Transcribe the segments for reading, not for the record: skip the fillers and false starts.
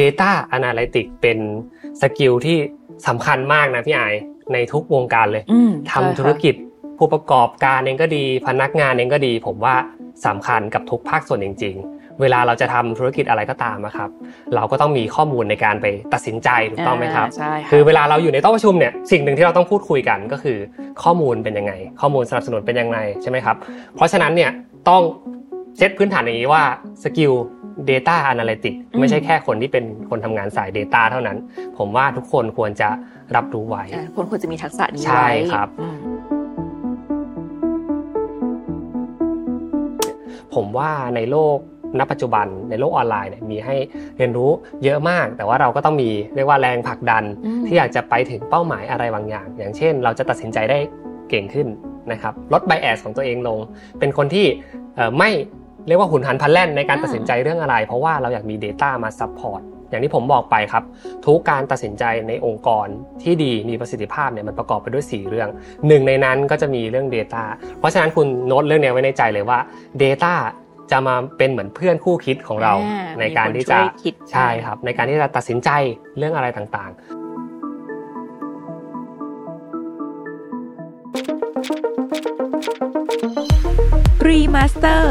Data Analytics เป็นสกิลที่สำคัญมากนะพี่ไอในทุกวงการเลยทำธุรกิจผู้ประกอบการเองก็ดีพนักงานเองก็ดีผมว่าสำคัญกับทุกภาคส่วนจริงๆเวลาเราจะทำธุรกิจอะไรก็ตามนะครับเราก็ต้องมีข้อมูลในการไปตัดสินใจถูกต้องไหมครับคือเวลาเราอยู่ในโต๊ะประชุมเนี่ยสิ่งหนึ่งที่เราต้องพูดคุยกันก็คือข้อมูลเป็นยังไงข้อมูลสนับสนุนเป็นยังไงใช่ไหมครับเพราะฉะนั้นเนี่ยต้องเซตพื้นฐานอย่างนี้ว่าสกิล Data Analytics ไม่ใช่แค่คนที่เป็นคนทำงานสาย Data เท่านั้นผมว่าทุกคนควรจะรับรู้ไว้คนควรจะมีทักษะนี้ไว้ใช่ครับผมว่าในโลกณปัจจุบันในโลกออนไลน์เนี่ยมีให้เรียนรู้เยอะมากแต่ว่าเราก็ต้องมีเรียกว่าแรงผลักดันที่อยากจะไปถึงเป้าหมายอะไรบางอย่างอย่างเช่นเราจะตัดสินใจได้เก่งขึ้นนะครับลดไบแอสของตัวเองลงเป็นคนที่ไม่เรียกว่าหุนหันพลันแล่นในการตัดสินใจเรื่องอะไรเพราะว่าเราอยากมี Data มาซัพพอร์ตอย่างที่ผมบอกไปครับทุกการตัดสินใจในองค์กรที่ดีมีประสิทธิภาพเนี่ยมันประกอบไปด้วย4เรื่องหนึ่งในนั้นก็จะมีเรื่อง Data เพราะฉะนั้นคุณโน้ตเรื่องนี้ไว้ในใจเลยว่า Data จะมาเป็นเหมือนเพื่อนคู่คิดของเราในการที่จะใช่ครับในการที่จะตัดสินใจเรื่องอะไรต่างๆRemaster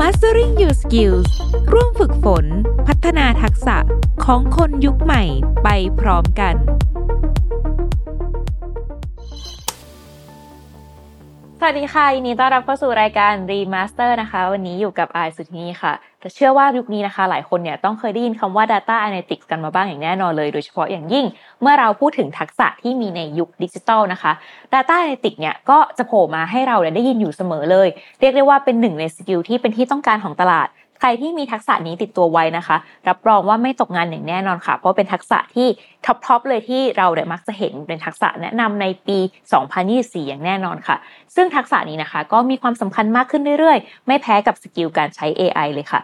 Mastering Your Skills ร่วมฝึกฝนพัฒนาทักษะของคนยุคใหม่ไปพร้อมกันสวัสดีค่ะยินดีต้อนรับเข้าสู่รายการ Remaster นะคะวันนี้อยู่กับอายสุทธินีค่ะแต่เชื่อว่ายุคนี้นะคะหลายคนเนี่ยต้องเคยได้ยินคำว่า Data Analytics กันมาบ้างอย่างแน่นอนเลยโดยเฉพาะอย่างยิ่งเมื่อเราพูดถึงทักษะที่มีในยุคดิจิทัลนะคะ Data Analytics เนี่ยก็จะโผล่มาให้เราได้ยินอยู่เสมอเลยเรียกได้ว่าเป็นหนึ่งในสกิลที่เป็นที่ต้องการของตลาดใครที่มีทักษะนี้ติดตัวไว้นะคะรับรองว่าไม่ตกงานอย่างแน่นอนค่ะเพราะเป็นทักษะที่ท็อปเลยที่เราได้มักจะเห็นเป็นทักษะแนะนำในปี2024อย่างแน่นอนค่ะซึ่งทักษะนี้นะคะก็มีความสำคัญมากขึ้นเรื่อยๆไม่แพ้กับสกิลการใช้ AI เลยค่ะ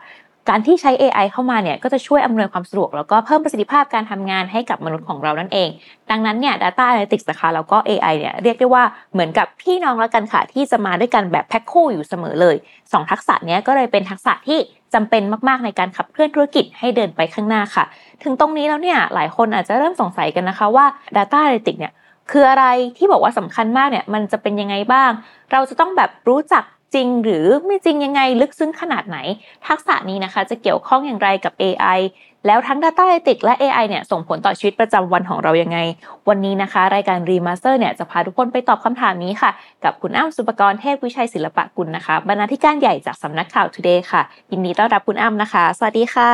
การที่ใช้ AI เข้ามาเนี่ยก็จะช่วยอำนวยความสะดวกแล้วก็เพิ่มประสิทธิภาพการทำงานให้กับมนุษย์ของเรานั่นเองดังนั้นเนี่ย Data Analytics นะคะแล้วก็ AI เนี่ยเรียกได้ว่าเหมือนกับพี่น้องละกันค่ะที่จะมาด้วยกันแบบแพ็คคู่อยู่เสมอเลย2ทักษะเนี้ยก็เลยเป็นทักษะที่จำเป็นมากๆในการขับเคลื่อนธุรกิจให้เดินไปข้างหน้าค่ะถึงตรงนี้แล้วเนี่ยหลายคนอาจจะเริ่มสงสัยกันนะคะว่า Data Analytics เนี่ยคืออะไรที่บอกว่าสำคัญมากเนี่ยมันจะเป็นยังไงบ้างเราจะต้องแบบรู้จักจริงหรือไม่จริงยังไงลึกซึ้งขนาดไหนทักษะนี้นะคะจะเกี่ยวข้องอย่างไรกับ AI แล้วทั้ง Data Analytics และ AI เนี่ยส่งผลต่อชีวิตประจำวันของเรายังไงวันนี้นะคะรายการ Remaster เนี่ยจะพาทุกคนไปตอบคำถามนี้ค่ะกับคุณอ้ำสุปกรเทพวิชัยศิลปกุลนะคะบรรณาธิการใหญ่จากสำนักข่าว TODAY ค่ะยินดีต้อนรับคุณอ้ำนะคะสวัสดีค่ะ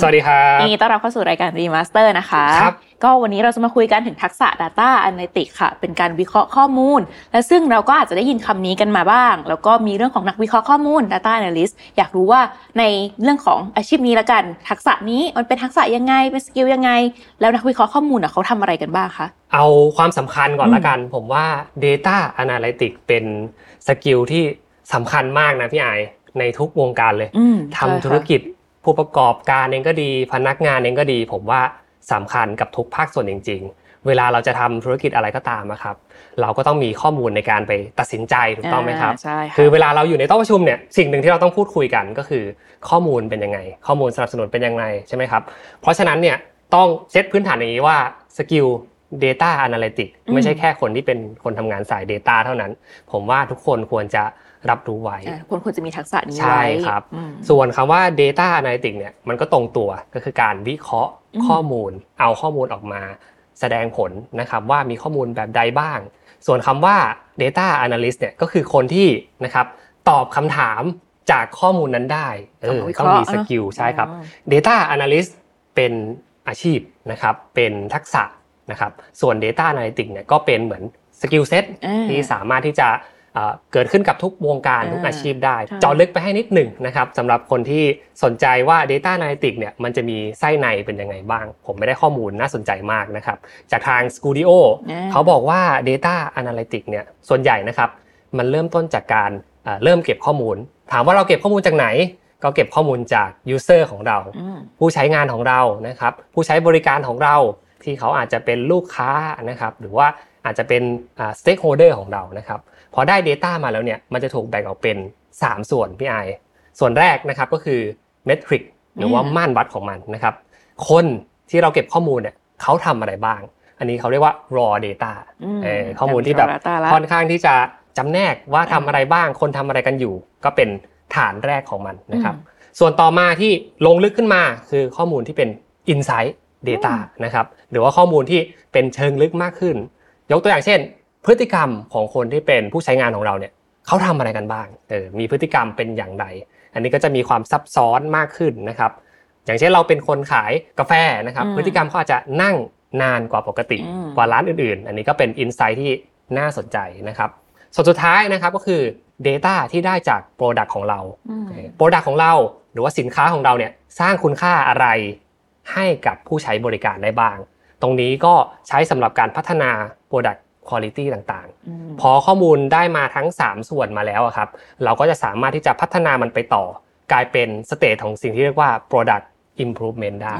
สวัสดีครับยินดีต้อนรับเข้าสู่รายการ Remaster นะคะครับก็วันนี้เราจะมาคุยกันถึงทักษะ Data Analytics ค่ะเป็นการวิเคราะห์ข้อมูลและซึ่งเราก็อาจจะได้ยินคำนี้กันมาบ้างแล้วก็มีเรื่องของนักวิเคราะห์ข้อมูล Data Analyst อยากรู้ว่าในเรื่องของอาชีพนี้ละกันทักษะนี้มันเป็นทักษะยังไงเป็นสกิลยังไงแล้วนักวิเคราะห์ข้อมูลเขาทำอะไรกันบ้างคะเอาความสำคัญก่อนละกันผมว่า Data Analytics เป็นสกิลที่สำคัญมากนะพี่ไอในทุกวงการเลยทำธุรกิจผู้ประกอบการเองก็ดีพนักงานเองก็ดีผมว่าสำคัญกับทุกภาคส่วนจริงๆเวลาเราจะทำธุรกิจอะไรก็ตามนะครับเราก็ต้องมีข้อมูลในการไปตัดสินใจถูกต้องไหมครับคือเวลาเราอยู่ในโต๊ะประชุมเนี่ยสิ่งหนึ่งที่เราต้องพูดคุยกันก็คือข้อมูลเป็นยังไงข้อมูลสนับสนุนเป็นยังไงใช่ไหมครับเพราะฉะนั้นเนี่ยต้องเซตพื้นฐานอย่างนี้ว่าสกิล Data Analytics ไม่ใช่แค่คนที่เป็นคนทำงานสาย Data เท่านั้นผมว่าทุกคนควรจะรับรู้ไว้คนควรจะมีทักษะนี้ไว้ใช่ครับส่วนคำว่า Data Analytics เนี่ยมันก็ตรงตัวก็คือการวิเคราะห์ข้อมูลเอาข้อมูลออกมาแสดงผลนะครับว่ามีข้อมูลแบบใดบ้างส่วนคำว่า Data Analyst เนี่ยก็คือคนที่นะครับตอบคำถามจากข้อมูลนั้นได้ต้องมีสกิลใช่ครับ Data Analyst เป็นอาชีพนะครับเป็นทักษะนะครับส่วน Data Analytics เนี่ยก็เป็นเหมือนสกิลเซ็ตที่สามารถที่จะเกิดขึ้นกับทุกวงการทุกอาชีพได้เจาะลึกไปให้นิดหนึ่งนะครับสำหรับคนที่สนใจว่า Data Analytics เนี่ยมันจะมีไส้ในเป็นยังไงบ้างผมไม่ได้ข้อมูลน่าสนใจมากนะครับจากทาง Studio เขาบอกว่า Data Analytics เนี่ยส่วนใหญ่นะครับมันเริ่มต้นจากการเริ่มเก็บข้อมูลถามว่าเราเก็บข้อมูลจากไหนก็เก็บข้อมูลจาก User ของเราผู้ใช้งานของเรานะครับผู้ใช้บริการของเราที่เขาอาจจะเป็นลูกค้านะครับหรือว่าอาจจะเป็นstakeholder ของเรานะครับพอได้ data มาแล้วเนี่ยมันจะถูกแบ่งออกเป็น3ส่วนพี่ไอส่วนแรกนะครับก็คือเมทริกหรือว่าม่านวัดของมันนะครับคน ที่เราเก็บข้อมูลเนี่ยเขาทำอะไรบ้างอันนี้เขาเรียกว่า raw data ข้อมูลที่แบบค่อนข้างที่จะจำแนกว่าทำอะไรบ้างคนทำอะไรกันอยู่ก็เป็นฐานแรกของมันนะครับส่วนต่อมาที่ลงลึกขึ้นมาคือข้อมูลที่เป็น insight data นะครับหรือว่าข้อมูลที่เป็นเชิงลึกมากขึ้นยกตัวอย่างเช่นพฤติกรรมของคนที่เป็นผู้ใช้งานของเราเนี่ยเขาทำอะไรกันบ้างมีพฤติกรรมเป็นอย่างไรอันนี้ก็จะมีความซับซ้อนมากขึ้นนะครับอย่างเช่นเราเป็นคนขายกาแฟนะครับพฤติกรรมเขาอาจจะนั่งนานกว่าปกติกว่าร้านอื่นๆอันนี้ก็เป็น insight ที่น่าสนใจนะครับส่วนสุดท้ายนะครับก็คือ data ที่ได้จาก product ของเรา product ของเราหรือว่าสินค้าของเราเนี่ยสร้างคุณค่าอะไรให้กับผู้ใช้บริการได้บ้างตรงนี้ก็ใช้สำหรับการพัฒนา product quality ต่างๆพอข้อมูลได้มาทั้ง3ส่วนมาแล้วครับเราก็จะสามารถที่จะพัฒนามันไปต่อกลายเป็นสเตจของสิ่งที่เรียกว่า product improvement ได้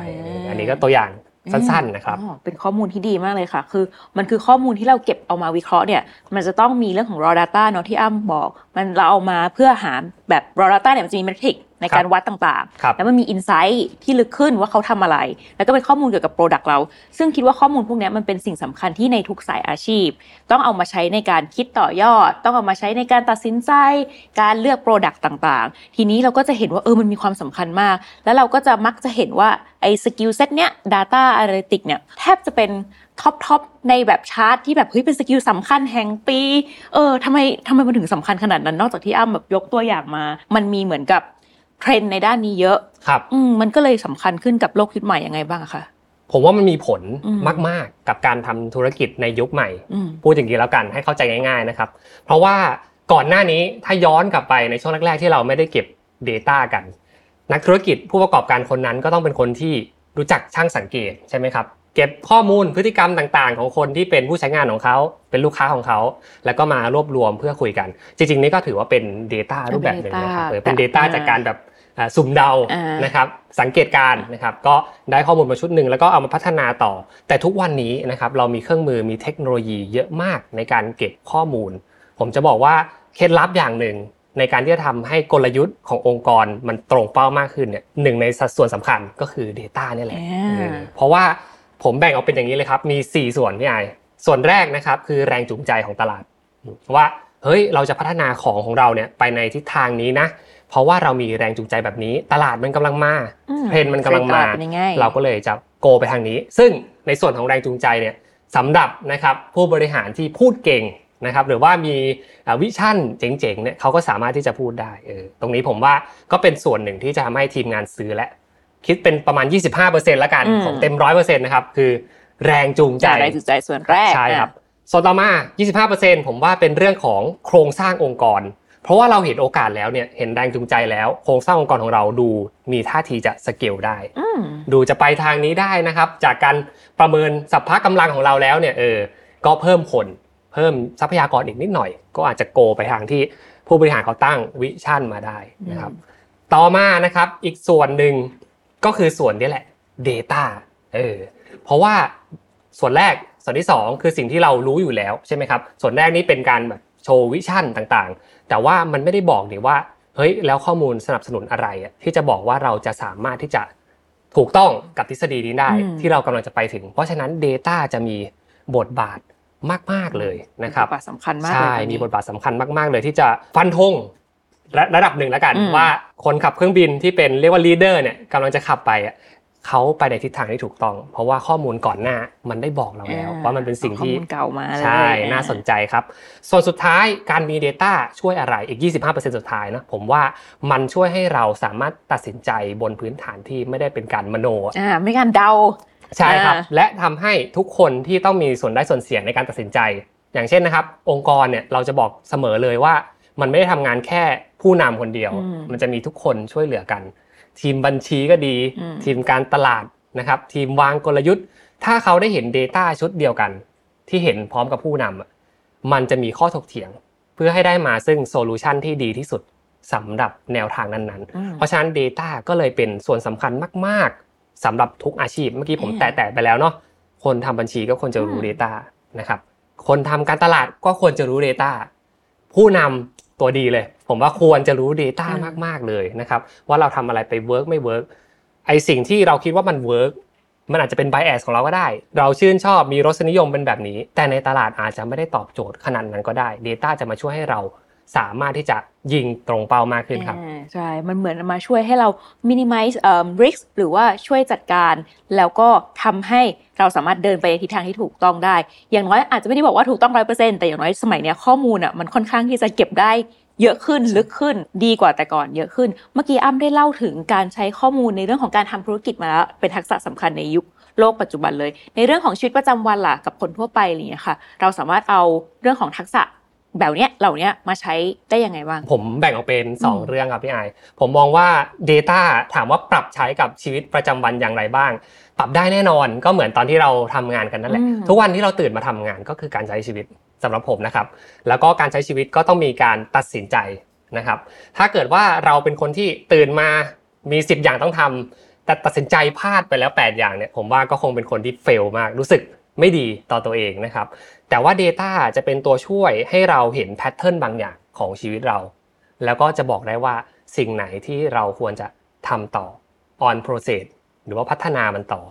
อันนี้ก็ตัวอย่างสั้นๆนะครับเป็นข้อมูลที่ดีมากเลยค่ะคือมันคือข้อมูลที่เราเก็บเอามาวิเคราะห์เนี่ยมันจะต้องมีเรื่องของ raw data เนาะที่อ้ำบอกมันเราเอามาเพื่อหาแบบ raw data เนี่ยมันจะมีเมทริกในการวัดต่างๆแล้วมันมี insight ที่ลึกขึ้นว่าเขาทำอะไรแล้วก็เป็นข้อมูลเกี่ยวกับ product เราซึ่งคิดว่าข้อมูลพวกนี้มันเป็นสิ่งสำคัญที่ในทุกสายอาชีพต้องเอามาใช้ในการคิดต่อยอดต้องเอามาใช้ในการตัดสินใจการเลือก product ต่างๆทีนี้เราก็จะเห็นว่ามันมีความสำคัญมากแล้วเราก็จะมักจะเห็นว่าไอ้ skill set เนี้ย data analytics เนี่ยแทบจะเป็นท็อปในแบบชาร์ตที่แบบเป็นสกิลสำคัญแห่งปีทำไมมันถึงสำคัญขนาดนั้นนอกจากที่อ้ำแบบยกตัวอย่างมามันมีเหมือนกับเทรนด์ในด้านนี้เยอะครับมันก็เลยสำคัญขึ้นกับโลกยุคใหม่ยังไงบ้างคะผมว่ามันมีผลมากๆกับการทำธุรกิจในยุคใหม่พูดอย่างนี้แล้วกันให้เข้าใจง่ายๆนะครับเพราะว่าก่อนหน้านี้ถ้าย้อนกลับไปในช่วงแรกๆที่เราไม่ได้เก็บ data กันนักธุรกิจผู้ประกอบการคนนั้นก็ต้องเป็นคนที่รู้จักช่างสังเกตใช่ไหมครับเก็บข้อมูลพฤติกรรมต่างๆของคนที่เป็นผู้ใช้งานของเขาเป็นลูกค้าของเขาแล้วก็มารวบรวมเพื่อคุยกันจริงๆนี่ก็ถือว่าเป็น data รูปแบบหนึ่งนะครับเป็น data จากการแบบสุ่มเดานะครับสังเกตการนะครับก็ได้ข้อมูลมาชุดนึงแล้วก็เอามาพัฒนาต่อแต่ทุกวันนี้นะครับเรามีเครื่องมือมีเทคโนโลยีเยอะมากในการเก็บข้อมูลผมจะบอกว่าเคล็ดลับอย่างหนึ่งในการที่จะทำให้กลยุทธ์ขององค์กรมันตรงเป้ามากขึ้นเนี่ยหนึ่งในสัดส่วนสำคัญก็คือ data นี่แหละเพราะว่าผมแบ่งออกเป็นอย่างนี้เลยครับมี4ส่วนพี่ไอส่วนแรกนะครับคือแรงจูงใจของตลาดว่าเฮ้ยเราจะพัฒนาของเราเนี่ยไปในทิศทางนี้นะเพราะว่าเรามีแรงจูงใจแบบนี้ตลาดมันกำลังมาเทรนด์มันกำลังมาเราก็เลยจะโกไปทางนี้ซึ่งในส่วนของแรงจูงใจเนี่ยสำหรับนะครับผู้บริหารที่พูดเก่งนะครับหรือว่ามีวิชั่นเจ๋งๆเนี่ยเขาก็สามารถที่จะพูดได้ตรงนี้ผมว่าก็เป็นส่วนหนึ่งที่จะทำให้ทีมงานซื้อและคิดเป็นประมาณ 25% ละกันของเต็ม 100% นะครับคือแรงจูงใจส่วนแรกใช่ครับส่วนต่อมา 25% ผมว่าเป็นเรื่องของโครงสร้างองค์กรเพราะว่าเราเห็นโอกาสแล้วเนี่ยเห็นแรงจูงใจแล้วโครงสร้างองค์กรของเราดูมีท่าทีจะสเกลได้ดูจะไปทางนี้ได้นะครับจากการประเมินสัพพะกำลังของเราแล้วเนี่ยก็เพิ่มคนเพิ่มทรัพยากรอีกนิดหน่อยก็อาจจะโกไปทางที่ผู้บริหารเขาตั้งวิชั่นมาได้นะครับต่อมานะครับอีกส่วนนึงก็คือส่วนนี้แหละ data เพราะว่าส่วนแรกส่วนที่2คือสิ่งที่เรารู้อยู่แล้วใช่มั้ยครับส่วนแรกนี้เป็นการแบบโชว์วิชั่นต่างๆแต่ว่ามันไม่ได้บอกนี่ว่าเฮ้ยแล้วข้อมูลสนับสนุนอะไรอ่ะที่จะบอกว่าเราจะสามารถที่จะถูกต้องกับทฤษฎีนี้ได้ที่เรากำลังจะไปถึงเพราะฉะนั้น data จะมีบทบาทมากๆเลยนะครับสำคัญมากเลยใช่มีบทบาทสำคัญมากๆเลยที่จะฟันธงระดับหนึ่งแล้วกันว่าคนขับเครื่องบินที่เป็นเรียกว่าลีดเดอร์เนี่ยกำลังจะขับไปอ่ะเขาไปในทิศทางที่ถูกต้องเพราะว่าข้อมูลก่อนหน้ามันได้บอกเราแล้วว่ามันเป็นสิ่งที่ใช่น่าสนใจครับส่วนสุดท้ายการมี data ช่วยอะไรอีก 25% สุดท้ายนะผมว่ามันช่วยให้เราสามารถตัดสินใจบนพื้นฐานที่ไม่ได้เป็นการมโนไม่การเดาใช่ครับและทำให้ทุกคนที่ต้องมีส่วนได้ส่วนเสียในการตัดสินใจอย่างเช่นนะครับองค์กรเนี่ยเราจะบอกเสมอเลยว่ามันไม่ได้ทำงานแค่ผู้นำคนเดียวมันจะมีทุกคนช่วยเหลือกันทีมบัญชีก็ดีทีมการตลาดนะครับทีมวางกลยุทธ์ถ้าเขาได้เห็น data ชุดเดียวกันที่เห็นพร้อมกับผู้นำมันจะมีข้อถกเถียงเพื่อให้ได้มาซึ่งโซลูชันที่ดีที่สุดสำหรับแนวทางนั้นๆเพราะฉะนั้น data ก็เลยเป็นส่วนสำคัญมากๆสำหรับทุกอาชีพเมื่อกี้ผมแตะไปแล้วเนาะคนทำบัญชีก็ควรจะรู้ data นะครับคนทำการตลาดก็ควรจะรู้ data ผู้นำตัวดีเลยผมว่าควรจะรู้ data มากๆเลยนะครับว่าเราทำอะไรไปเวิร์กไม่เวิร์กไอสิ่งที่เราคิดว่ามันเวิร์ก มันอาจจะเป็น bias ของเราก็ได้เราชื่นชอบมีรสนิยมเป็นแบบนี้แต่ในตลาดอาจจะไม่ได้ตอบโจทย์ขนาดนั้นก็ได้ data จะมาช่วยให้เราสามารถที่จะยิงตรงเป้ามากขึ้นครับใช่มันเหมือนมาช่วยให้เรา minimize risk หรือว่าช่วยจัดการแล้วก็ทำให้เราสามารถเดินไปในทิศทางที่ถูกต้องได้อย่างน้อยอาจจะไม่ได้บอกว่าถูกต้อง 100% แต่อย่างน้อยสมัยเนี้ยข้อมูลอ่ะมันค่อนข้างที่จะเก็บได้เยอะขึ้นลึกขึ้นดีกว่าแต่ก่อนเยอะขึ้นเมื่อกี้อ้ำได้เล่าถึงการใช้ข้อมูลในเรื่องของการทำธุรกิจมาแล้วเป็นทักษะสำคัญในยุคโลกปัจจุบันเลยในเรื่องของชีวิตประจำวันล่ะกับคนทั่วไปอะไรอย่างเงี้ยค่ะเราสามารถเอาเรื่องของทักษะแบบเนี้ยเหล่านี้มาใช้ได้ยังไงบ้างผมแบ่งออกเป็น2เรื่องครับพี่ไอผมมองว่า data ถามว่าปรับใช้กับชีวิตประจำวันอย่างไรบ้างปรับได้แน่นอนก็เหมือนตอนที่เราทำงานกันนั่นแหละทุกวันที่เราตื่นมาทำงานก็คือการใช้ชีวิตสำหรับผมนะครับแล้วก็การใช้ชีวิตก็ต้องมีการตัดสินใจนะครับถ้าเกิดว่าเราเป็นคนที่ตื่นมามี10อย่างต้องทำแต่ตัดสินใจพลาดไปแล้ว8อย่างเนี่ยผมว่าก็คงเป็นคนที่เฟลมากรู้สึกไม่ดีต่อตัวเองนะครับแต่ว่า data จะเป็นตัวช่วยให้เราเห็นแพทเทิร์นบางอย่างของชีวิตเราแล้วก็จะบอกได้ว่าสิ่งไหนที่เราควรจะทำต่อ on process หรือว่าพัฒนามันต่อ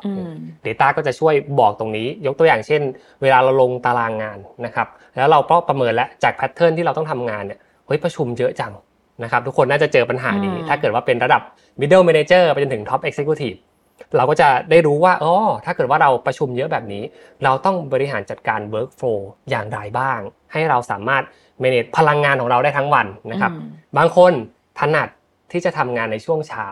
data ก็จะช่วยบอกตรงนี้ยกตัวอย่างเช่นเวลาเราลงตารางงานนะครับแล้วเราก็ประเมินแล้วจากแพทเทิร์นที่เราต้องทำงานเนี่ยเฮ้ยประชุมเยอะจังนะครับทุกคนน่าจะเจอปัญหานี้ถ้าเกิดว่าเป็นระดับ middle manager ไปจนถึง top executiveเราก็จะได้รู้ว่าอ๋อถ้าเกิดว่าเราประชุมเยอะแบบนี้เราต้องบริหารจัดการ workflow อย่างไรบ้างให้เราสามารถ manage พลังงานของเราได้ทั้งวันนะครับบางคนถนัดที่จะทำงานในช่วงเช้า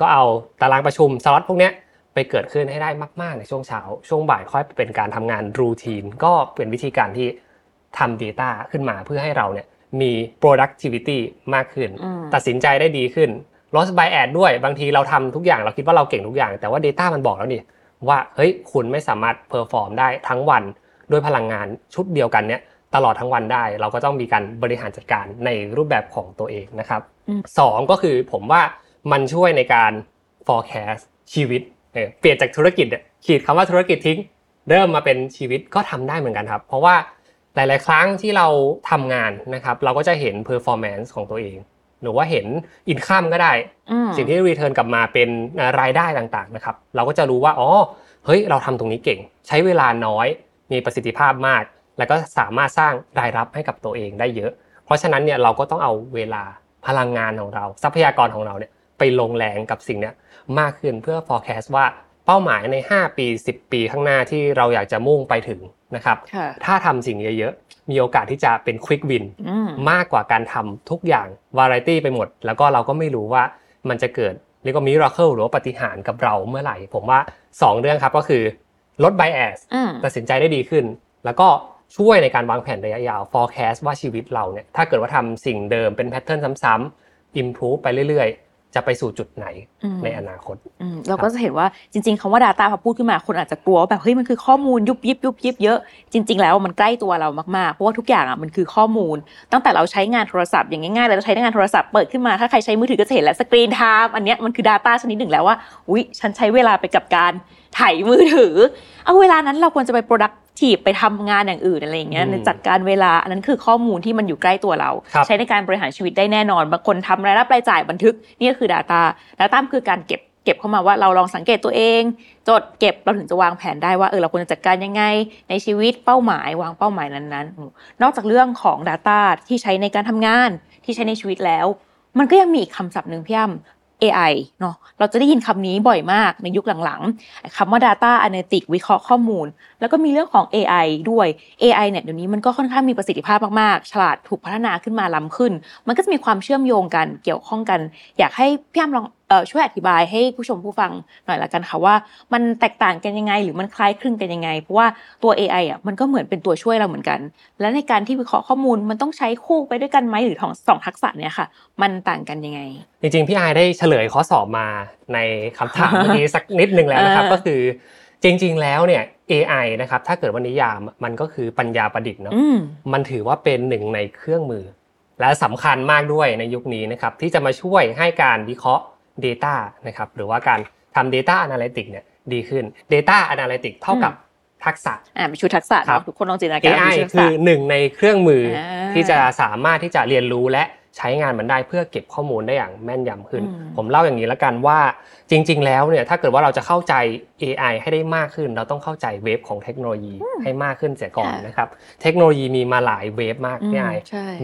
ก็เอาตารางประชุมสล็อตพวกเนี้ยไปเกิดขึ้นให้ได้มากๆในช่วงเช้าช่วงบ่ายค่อยเป็นการทำงานรูทีนก็เป็นวิธีการที่ทำ data ขึ้นมาเพื่อให้เราเนี่ยมี productivity มากขึ้นตัดสินใจได้ดีขึ้นloss by ad ด้วยบางทีเราทำทุกอย่างเราคิดว่าเราเก่งทุกอย่างแต่ว่า data มันบอกแล้วนี่ว่าเฮ้ยคุณไม่สามารถ perform ได้ทั้งวันด้วยพลังงานชุดเดียวกันเนี้ยตลอดทั้งวันได้เราก็ต้องมีการบริหารจัดการในรูปแบบของตัวเองนะครับสองก็คือผมว่ามันช่วยในการ forecast ชีวิตเปลี่ยนจากธุรกิจขีดคำว่าธุรกิจทิ้งเริ่มมาเป็นชีวิตก็ทำได้เหมือนกันครับเพราะว่าหลายๆครั้งที่เราทำงานนะครับเราก็จะเห็น performance ของตัวเองหรือว่าเห็น income ก็ได้สิ่งที่ return กลับมาเป็นรายได้ต่างๆนะครับเราก็จะรู้ว่าอ๋อเฮ้ยเราทำตรงนี้เก่งใช้เวลาน้อยมีประสิทธิภาพมากแล้วก็สามารถสร้างรายรับให้กับตัวเองได้เยอะเพราะฉะนั้นเนี่ยเราก็ต้องเอาเวลาพลังงานของเราทรัพยากรของเราเนี่ยไปลงแรงกับสิ่งเนี้ยมากขึ้นเพื่อ forecast ว่าเป้าหมายใน5ปี10ปีข้างหน้าที่เราอยากจะมุ่งไปถึงนะครับถ้าทำสิ่งเยอะๆมีโอกาสที่จะเป็น quick win มากกว่าการทำทุกอย่าง variety ไปหมดแล้วก็เราก็ไม่รู้ว่ามันจะเกิดเรียกว่า miracle หรือว่าปาฏิหาริย์กับเราเมื่อไหร่ผมว่า2เรื่องครับก็คือลด bias ตัดสินใจได้ดีขึ้นแล้วก็ช่วยในการวางแผนระยะยาว forecast ว่าชีวิตเราเนี่ยถ้าเกิดว่าทำสิ่งเดิมเป็น pattern ซ้ำๆ improve ไปเรื่อยๆจะไปสู่จุดไหนในอนาคตเราก็จะเห็นว่าจริงๆคำว่า data พอพูดขึ้นมาคนอาจจะกลัวแบบเฮ้ยมันคือข้อมูลยุบยิบยุบยิบเยอะจริงๆแล้วมันใกล้ตัวเรามากๆเพราะว่าทุกอย่างอ่ะมันคือข้อมูลตั้งแต่เราใช้งานโทรศัพท์อย่างง่ายๆเลยเราใช้งานโทรศัพท์เปิดขึ้นมาถ้าใครใช้มือถือก็จะเห็นแล้ว screen time อันเนี้ยมันคือ data ชนิดหนึ่งแล้วว่าอุ๊ยฉันใช้เวลาไปกับการไถมือถือเอาเวลานั้นเราควรจะไป productive ไปทำงานอย่างอื่นอะไรอย่างเงี้ยจัดการเวลาอันนั้นคือข้อมูลที่มันอยู่ใกล้ตัวเราใช้ในการบริหารชีวิตได้แน่นอนบางคนทำรายรับรายจ่ายบันทึกนี่ก็คือ data คือการเก็บเข้ามาว่าเราลองสังเกตตัวเองจดเก็บเราถึงจะวางแผนได้ว่าเราควรจะจัดการยังไงในชีวิตเป้าหมายวางเป้าหมายนั้นๆนอกจากเรื่องของ data ที่ใช้ในการทำงานที่ใช้ในชีวิตแล้วมันก็ยังมีอีกคำศัพท์นึงพี่อ้ำAI เนาะเราจะได้ยินคำนี้บ่อยมากในยุคหลังๆคำว่า Data Analytics วิเคราะห์ข้อมูลแล้วก็มีเรื่องของ AI ด้วย AI เนี่ยเดี๋ยวนี้มันก็ค่อนข้างมีประสิทธิภาพมากๆฉลาดถูกพัฒนาขึ้นมาล้ำขึ้นมันก็จะมีความเชื่อมโยงกันเกี่ยวข้องกันอยากให้พี่อ้ำลองช่วยอธิบายให้ผู้ชมผู้ฟังหน่อยละกันค่ะว่ามันแตกต่างกันยังไงหรือมันคล้ายคลึงกันยังไงเพราะว่าตัว AI อ่ะมันก็เหมือนเป็นตัวช่วยเราเหมือนกันและในการที่วิเคราะห์ข้อมูลมันต้องใช้คู่ไปด้วยกันมั้ยหรือทั้ง2ทักษะเนี่ยค่ะมันต่างกันยังไงจริงๆพี่อายได้เฉลยข้อสอบมาในคำถามเมื่อกี้สักนิดนึงแล้วนะครับก็คือจริงๆแล้วเนี่ย AI นะครับถ้าเกิดว่านิยามมันก็คือปัญญาประดิษฐ์เนาะมันถือว่าเป็นหนึ่งในเครื่องมือและสำคัญมากด้วยในยุคนี้นะครับที่จะมาช่วยให้การวิเคราะห์ data นะครับหรือว่าการทำ data analytics เนี่ยดีขึ้น data analytics เท่ากับทักษะเป็นชุดทักษะครับทุกคนต้องจินตนาการ AI คือหนึ่งในเครื่องมือที่จะสามารถที่จะเรียนรู้และ ใช้งานมันได้เพื่อเก็บข้อมูลได้อย่างแม่นยำขึ้นผมเล่าอย่างนี้ละกันว่าจริงๆแล้วเนี่ยถ้าเกิดว่าเราจะเข้าใจ AI ให้ได้มากขึ้นเราต้องเข้าใจเวฟของเทคโนโลยีให้มากขึ้นเสียก่อนนะครับเทคโนโลยีมีมาหลายเวฟมากพี่ไอ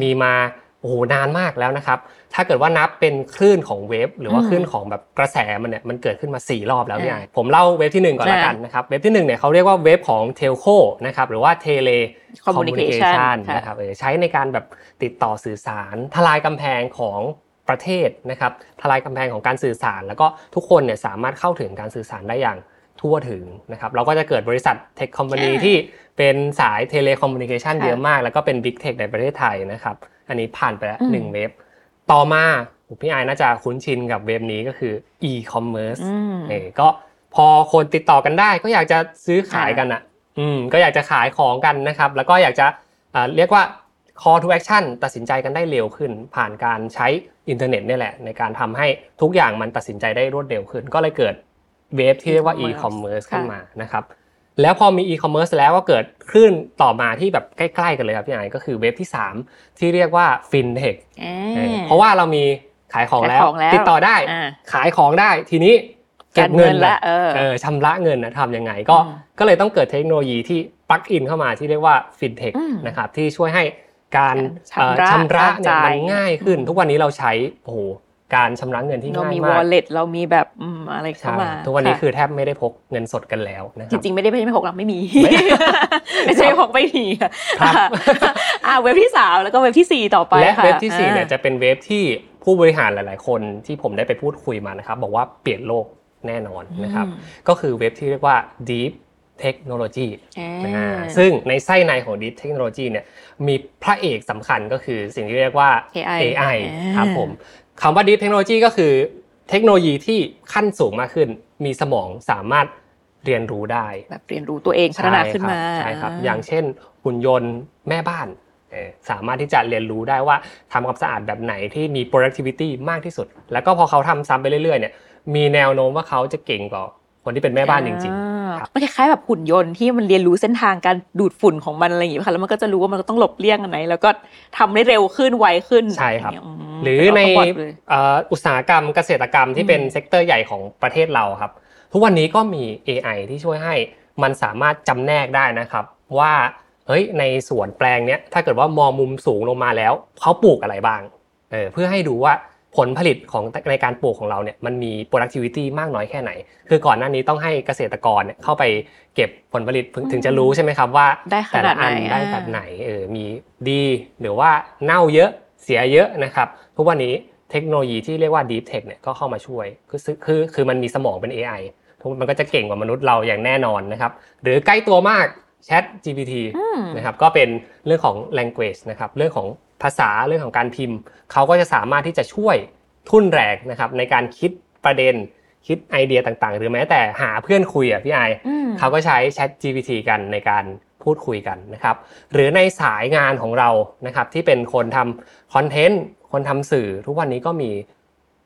มีมาโอ้โหนานมากแล้วนะครับถ้าเกิดว่านับเป็นคลื่นของเวฟหรือว่าคลื่นของแบบกระแสมันเนี่ยมันเกิดขึ้นมา4รอบแล้วพี่ไอผมเล่าเวฟที่1ก่อนละกันนะครับเวฟที่1เนี่ยเขาเรียกว่าเวฟของเทลโคนะครับหรือว่าเทเลคอมมิวนิเคชันนะครับใช้ในการแบบติดต่อสื่อสารทลายกำแพงของประเทศนะครับทลายกำแพงของการสื่อสารแล้วก็ทุกคนเนี่ยสามารถเข้าถึงการสื่อสารได้อย่างทั่วถึงนะครับเราก็จะเกิดบริษัทเทคคอมพานีที่เป็นสายเทเลคอมมิวนิเคชันเยอะมากแล้วก็เป็นบิ๊กเทคในประเทศไทยนะครับอันนี้ผ่านไปแล้ว1เวฟต่อมาพี่ไอน่าจะคุ้นชินกับเวฟนี้ก็คือ e-commerce ก็พอคนติดต่อกันได้ก็อยากจะซื้อขายกันอ่ะก็อยากจะขายของกันนะครับแล้วก็อยากจะเรียกว่า call to action ตัดสินใจกันได้เร็วขึ้นผ่านการใช้อินเทอร์เน็ตนี่แหละในการทำให้ทุกอย่างมันตัดสินใจได้รวดเร็วขึ้นก็เลยเกิดเวฟที่เรียกว่า e-commerce ขึ้นมานะครับแล้วพอมี e-commerce แล้วก็เกิดคลื่นต่อมาที่แบบใกล้ๆกันเลยครับพี่ไอก็คือเวฟที่3ที่เรียกว่า fintech เพราะว่าเรามีขายของแล้วติดต่อได้ขายของได้ทีนี้เก็บเงินละชำระเงินนะทำยังไงก็เลยต้องเกิดเทคโนโลยีที่ปลั๊กอินเข้ามาที่เรียกว่า fintech นะครับที่ช่วยให้การชำระเนี่ยมันง่ายขึ้นทุกวันนี้เราใช้โอ้โหการชำระเงินที่ง่ายมากเรามี wallet เรามีแบบอะไรเข้ามาทุกวันนี้คือแทบไม่ได้พกเงินสดกันแล้วนะครับจริงๆไม่พกหรอกไม่มีไม่ใช่พกไม่มีครับเว็บที่3แล้วก็เว็บที่4ต่อไปค่ะและเว็บที่4เนี่ยจะเป็นเว็บที่ผู้บริหารหลายๆคนที่ผมได้ไปพูดคุยมานะครับบอกว่าเปลี่ยนโลกแน่นอนนะครับก็คือเว็บที่เรียกว่า deep technology ซึ่งในไส้ในของ deep technology เนี่ยมีพระเอกสำคัญก็คือสิ่งที่เรียกว่า AI ครับผมคำว่า Deep Technology ก็คือเทคโนโลยีที่ขั้นสูงมากขึ้นมีสมองสามารถเรียนรู้ได้แบบเรียนรู้ตัวเองพัฒนาขึ้นมาใช่ครับอย่างเช่นหุ่นยนต์แม่บ้านสามารถที่จะเรียนรู้ได้ว่าทำความสะอาดแบบไหนที่มี productivity มากที่สุดแล้วก็พอเขาทำซ้ำไปเรื่อยๆเนี่ยมีแนวโน้มว่าเขาจะเก่งกว่าคนที่เป็นแม่บ้านจริงๆมันคล้ายๆแบบหุ่นยนต์ที่มันเรียนรู้เส้นทางการดูดฝุ่นของมันอะไรอย่างเงี้ยค่ะแล้วมันก็จะรู้ว่ามันต้องหลบเลี่ยงอันไหนแล้วก็ทำได้เร็วขึ้นไวขึ้นใช่ครับหรือในอุตสาหกรรมเกษตรกรรมที่เป็นเซกเตอร์ใหญ่ของประเทศเราครับทุกวันนี้ก็มี AI ที่ช่วยให้มันสามารถจำแนกได้นะครับว่าเฮ้ยในสวนแปลงเนี้ยถ้าเกิดว่ามองมุมสูงลงมาแล้วเขาปลูกอะไรบ้างเพื่อให้ดูว่าผลผลิตของในการปลูกของเราเนี่ยมันมี productivity มากน้อยแค่ไหนคือก่อนหน้านี้ต้องให้เกษตรกรเนี่ยเข้าไปเก็บผลผลิตถึงจะรู้ใช่ไหมครับว่าแต่ละอันได้แบบไหนมีดีหรือว่าเน่าเยอะเสียเยอะนะครับทุกวันนี้เทคโนโลยีที่เรียกว่า deep tech เนี่ยก็เข้ามาช่วยคือมันมีสมองเป็น AI มันก็จะเก่งกว่ามนุษย์เราอย่างแน่นอนนะครับหรือใกล้ตัวมาก Chat GPT นะครับก็เป็นเรื่องของ language นะครับเรื่องของภาษาเรื่องของการพิมพ์เขาก็จะสามารถที่จะช่วยทุ่นแรงนะครับในการคิดประเด็นคิดไอเดียต่างๆหรือแม้แต่หาเพื่อนคุยพี่ไอเขาก็ใช้ Chat GPT กันในการพูดคุยกันนะครับหรือในสายงานของเรานะครับที่เป็นคนทำคอนเทนต์คนทำสื่อทุกวันนี้ก็มี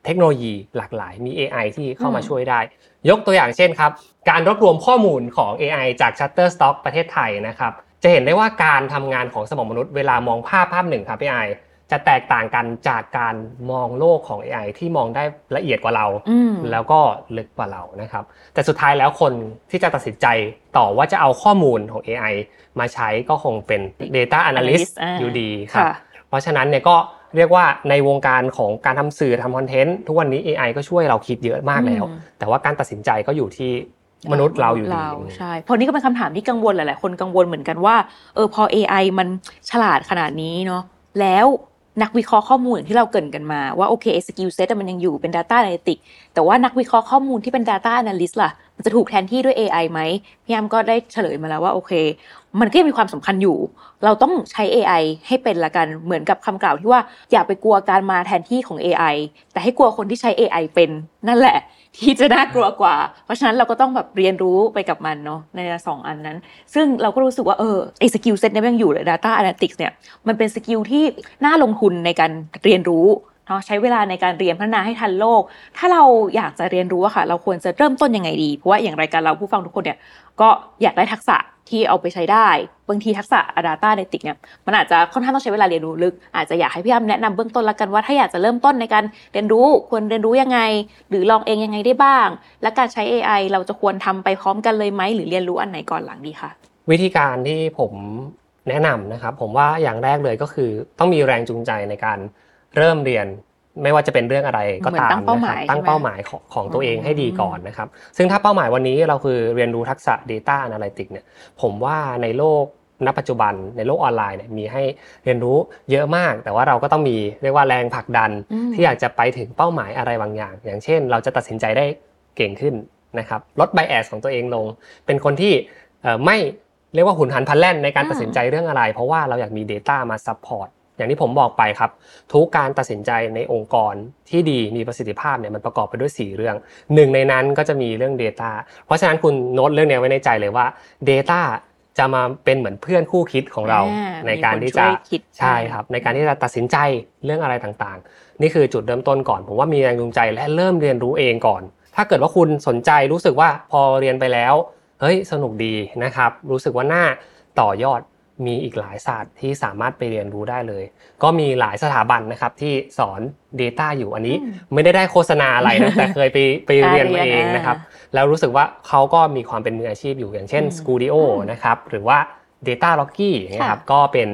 เทคโนโลยีหลากหลายมี AI ที่เข้ามาช่วยได้ยกตัวอย่างเช่นครับการรวบรวมข้อมูลของ AI จาก Shutterstock ประเทศไทยนะครับจะเห็นได้ว่าการทำงานของสมองมนุษย์เวลามองภาพหนึ่งครับ AI จะแตกต่างกันจากการมองโลกของ AI ที่มองได้ละเอียดกว่าเราแล้วก็ลึกกว่าเรานะครับแต่สุดท้ายแล้วคนที่จะตัดสินใจต่อว่าจะเอาข้อมูลของ AI มาใช้ก็คงเป็น Data Analyst อยู่ดีครับเพราะฉะนั้นเนี่ยก็เรียกว่าในวงการของการทำสื่อทำคอนเทนต์ทุกวันนี้ AI ก็ช่วยเราคิดเยอะมากแล้วแต่ว่าการตัดสินใจก็อยู่ที่มนุษย์เราอยู่ดีใช่พอนี้ก็เป็นคำถามที่กังวลหลายๆคนกังวลเหมือนกันว่าพอ AI มันฉลาดขนาดนี้เนาะแล้วนักวิเคราะห์ข้อมูลอย่างที่เราเกริ่นกันมาว่าโอเค skill set มันยังอยู่เป็น data analytic แต่ว่านักวิเคราะห์ข้อมูลที่เป็น data analyst ล่ะมันจะถูกแทนที่ด้วย AI มั้ยพี่แอมก็ได้เฉลยมาแล้วว่าโอเคมันก็ยังมีความสำคัญอยู่เราต้องใช้ AI ให้เป็นละกันเหมือนกับคำกล่าวที่ว่าอย่าไปกลัวการมาแทนที่ของ AI แต่ให้กลัวคนที่ใช้ AI เป็นนั่นแหละที่จะน่ากลัวกว่าเพราะฉะนั้นเราก็ต้องแบบเรียนรู้ไปกับมันเนาะใน2อันนั้นซึ่งเราก็รู้สึกว่าไอ้สกิลเซ็ตเนี่ยยังอยู่เลย Data Analytics เนี่ยมันเป็นสกิลที่น่าลงทุนในการเรียนรู้เนาะใช้เวลาในการเรียนพัฒนาให้ทันโลกถ้าเราอยากจะเรียนรู้อะค่ะเราควรจะเริ่มต้นยังไงดีเพราะว่าอย่างรายการเราผู้ฟังทุกคนเนี่ยก็อยากได้ทักษะ ที่เอาไปใช้ได้บางทีทักษะ Data Analytics เนี่ยมันอาจจะค่อนข้างต้องใช้เวลาเรียนรู้ลึกอาจจะอยากให้พี่อ้ำแนะนำเบื้องต้นละกันว่าถ้าอยากจะเริ่มต้นในการเรียนรู้ควรเรียนรู้ยังไงหรือลองเองยังไงได้บ้างและการใช้ AI เราจะควรทำไปพร้อมกันเลยไหมหรือเรียนรู้อันไหนก่อนหลังดีคะวิธีการที่ผมแนะนำนะครับผมว่าอย่างแรกเลยก็คือต้องมีแรงจูงใจในการเริ่มเรียนไม่ว่าจะเป็นเรื่องอะไรก็ตามนะครับตั้งเป้าหมายของตัวเองให้ดีก่อนนะครับซึ่งถ้าเป้าหมายวันนี้เราคือเรียนรู้ทักษะ Data Analytics เนี่ยผมว่าในโลกณปัจจุบันในโลกออนไลน์เนี่ยมีให้เรียนรู้เยอะมากแต่ว่าเราก็ต้องมีเรียกว่าแรงผลักดันที่อยากจะไปถึงเป้าหมายอะไรบางอย่างอย่างเช่นเราจะตัดสินใจได้เก่งขึ้นนะครับลด bias ของตัวเองลงเป็นคนที่ไม่เรียกว่าหุนหันพลันแล่นในการตัดสินใจเรื่องอะไรเพราะว่าเราอยากมี data มาซัพพอร์ตอย่างที่ผมบอกไปครับทุกการตัดสินใจในองค์กรที่ดีมีประสิทธิภาพเนี่ยมันประกอบไปด้วย4เรื่องหนึ่งในนั้นก็จะมีเรื่อง data เพราะฉะนั้นคุณโน้ตเรื่องนี้ไว้ในใจเลยว่า data จะมาเป็นเหมือนเพื่อนคู่คิดของเราในการที่จะใช่ครับในการที่จะตัดสินใจเรื่องอะไรต่างๆนี่คือจุดเริ่มต้นก่อนผมว่ามีแรงจูงใจและเริ่มเรียนรู้เองก่อนถ้าเกิดว่าคุณสนใจรู้สึกว่าพอเรียนไปแล้วเฮ้ยสนุกดีนะครับรู้สึกว่าน่าต่อยอดมีอีกหลายศาสตร์ที่สามารถไปเรียนรู้ได้เลยก็มีหลายสถาบันนะครับที่สอน data อยู่อันนี้ไม่ได้โฆษณาอะไรนะแต่เคยไปเรียนมาเองนะครับแล้วรู้สึกว่าเขาก็มีความเป็นมืออาชีพอยู่อย่างเช่น Studio นะครับหรือว่า Data Loggy อย่างเงี้ยครับก็เป็น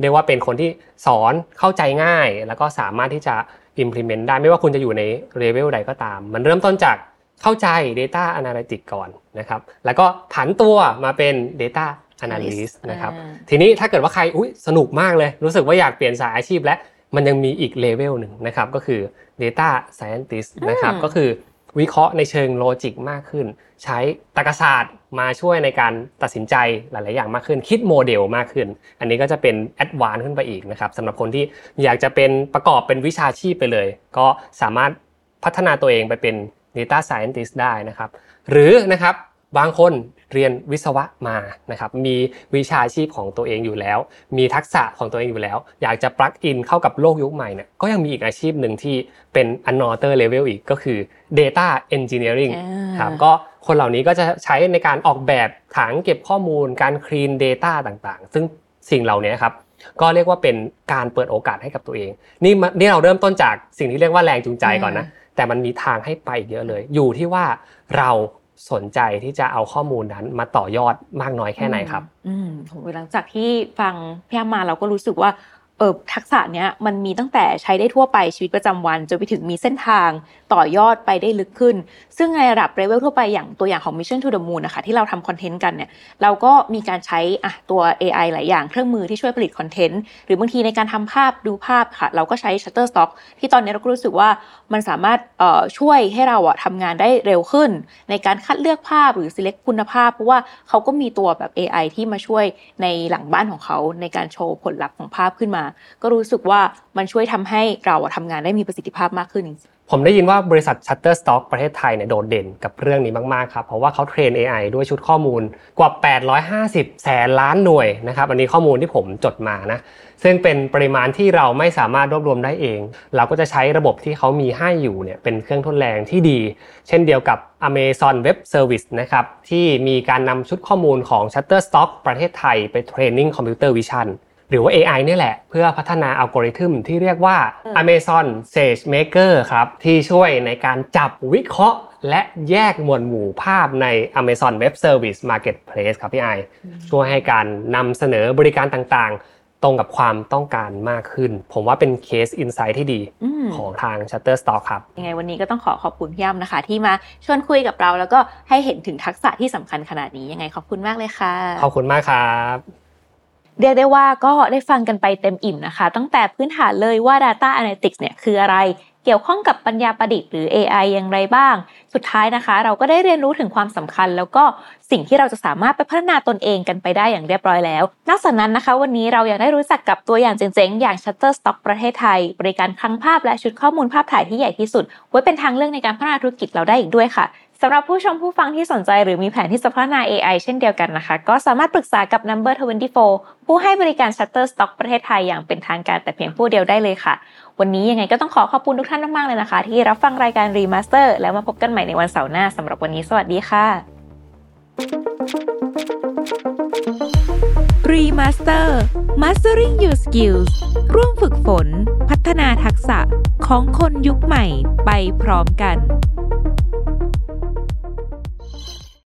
เรียกว่าเป็นคนที่สอนเข้าใจง่ายแล้วก็สามารถที่จะ implement ได้ไม่ว่าคุณจะอยู่ใน level ใดก็ตามมันเริ่มต้นจากเข้าใจ Data Analytics ก่อนนะครับแล้วก็ผันตัวมาเป็น Data Analyst นะครับทีนี้ถ้าเกิดว่าใครสนุกมากเลยรู้สึกว่าอยากเปลี่ยนสายอาชีพและมันยังมีอีกเลเวลนึงนะครับก็คือ Data Scientist นะครับก็คือวิเคราะห์ในเชิงโลจิกมากขึ้นใช้ตรรกศาสตร์มาช่วยในการตัดสินใจหลายๆอย่างมากขึ้นคิดโมเดลมากขึ้นอันนี้ก็จะเป็นแอดวานซ์ขึ้นไปอีกนะครับสำหรับคนที่อยากจะเป็นประกอบเป็นวิชาชีพไปเลยก็สามารถพัฒนาตัวเองไปเป็นdata scientist ได้นะครับหรือนะครับบางคนเรียนวิศวะมานะครับมีวิชาชีพของตัวเองอยู่แล้วมีทักษะของตัวเองอยู่แล้วอยากจะปลั๊กอินเข้ากับโลกยุคใหม่เนี่ยก็ยังมีอีกอาชีพหนึ่งที่เป็น another level อีกก็คือ data engineering ครับก็คนเหล่านี้ก็จะใช้ในการออกแบบฐานเก็บข้อมูลการ clean data ต่างๆซึ่งสิ่งเหล่านี้ครับก็เรียกว่าเป็นการเปิดโอกาสให้กับตัวเองนี่เราเริ่มต้นจากสิ่งที่เรียกว่าแรงจูงใจก่อนนะแต่มันมีทางให้ไปอีกเยอะเลยอยู่ที่ว่าเราสนใจที่จะเอาข้อมูลนั้นมาต่อยอดมากน้อยแค่ไหนครับหลังจากที่ฟังพี่อ้ำมาเราก็รู้สึกว่าทักษะเนี้ยมันมีตั้งแต่ใช้ได้ทั่วไปชีวิตประจำวันจนไปถึงมีเส้นทางต่อยอดไปได้ลึกขึ้นซึ่งในระดับเลเวลทั่วไปอย่างตัวอย่างของ Mission to the Moon นะคะที่เราทำคอนเทนต์กันเนี่ยเราก็มีการใช้ตัว AI หลายอย่างเครื่องมือที่ช่วยผลิตคอนเทนต์หรือบางทีในการทำภาพดูภาพค่ะเราก็ใช้ Shutterstock ที่ตอนนี้เราก็รู้สึกว่ามันสามารถช่วยให้เราทำงานได้เร็วขึ้นในการคัดเลือกภาพหรือ select คุณภาพเพราะว่าเขาก็มีตัวแบบ AI ที่มาช่วยในหลังบ้านของเขาในการโชว์ผลลัพธ์ของภาพขึ้นมาก็รู้สึกว่ามันช่วยทำให้เราทำงานได้มีประสิทธิภาพมากขึ้นผมได้ยินว่าบริษัท Shutterstock ประเทศไทยเนี่ยโดดเด่นกับเรื่องนี้มากๆครับเพราะว่าเขาเทรน AI ด้วยชุดข้อมูลกว่า850แสนล้านหน่วยนะครับอันนี้ข้อมูลที่ผมจดมานะซึ่งเป็นปริมาณที่เราไม่สามารถรวบรวมได้เองเราก็จะใช้ระบบที่เขามีให้อยู่เนี่ยเป็นเครื่องทดแทนที่ดีเช่นเดียวกับ Amazon Web Service นะครับที่มีการนำชุดข้อมูลของ Shutterstock ประเทศไทยไปเทรนนิ่งคอมพิวเตอร์วิชั่นหรือว่า AI นี่แหละเพื่อพัฒนาอัลกอริทึมที่เรียกว่า Amazon SageMaker ครับที่ช่วยในการจับวิเคราะห์และแยกหมวดหมู่ภาพใน Amazon Web Service Marketplace ครับพี่ไอช่วยให้การนำเสนอบริการต่างๆตรงกับความต้องการมากขึ้นผมว่าเป็นเคสอินไซต์ที่ดีของทาง Shutterstock ครับยังไงวันนี้ก็ต้องขอบคุณพี่อ้ำนะคะที่มาชวนคุยกับเราแล้วก็ให้เห็นถึงทักษะที่สำคัญขนาดนี้ยังไงขอบคุณมากเลยค่ะขอบคุณมากครับเรียกได้ว่าก็ได้ฟังกันไปเต็มอิ่มนะคะตั้งแต่พื้นฐานเลยว่า Data Analytics เนี่ยคืออะไรเกี่ยวข้องกับปัญญาประดิษฐ์หรือ AI อย่างไรบ้างสุดท้ายนะคะเราก็ได้เรียนรู้ถึงความสำคัญแล้วก็สิ่งที่เราจะสามารถไปพัฒนาตนเองกันไปได้อย่างเรียบร้อยแล้วนอกจากนั้นนะคะวันนี้เรายังได้รู้จักกับตัวอย่างเจ๋งๆอย่าง Shutterstock ประเทศไทยบริการคลังภาพและชุดข้อมูลภาพถ่ายที่ใหญ่ที่สุดไว้เป็นทางเลือกในการพัฒนาธุรกิจเราได้อีกด้วยค่ะสำหรับผู้ชมผู้ฟังที่สนใจหรือมีแผนที่จะพัฒนา AI เช่นเดียวกันนะคะก็สามารถปรึกษากับ Number 24 ผู้ให้บริการ Shutterstock ประเทศไทยอย่างเป็นทางการแต่เพียงผู้เดียวได้เลยค่ะวันนี้ยังไงก็ต้องขอบคุณทุกท่านมากๆเลยนะคะที่รับฟังรายการ Remaster แล้วมาพบกันใหม่ในวันเสาร์หน้าสำหรับวันนี้สวัสดีค่ะ Remaster Mastering Your Skills ร่วมฝึกฝนพัฒนาทักษะของคนยุคใหม่ไปพร้อมกัน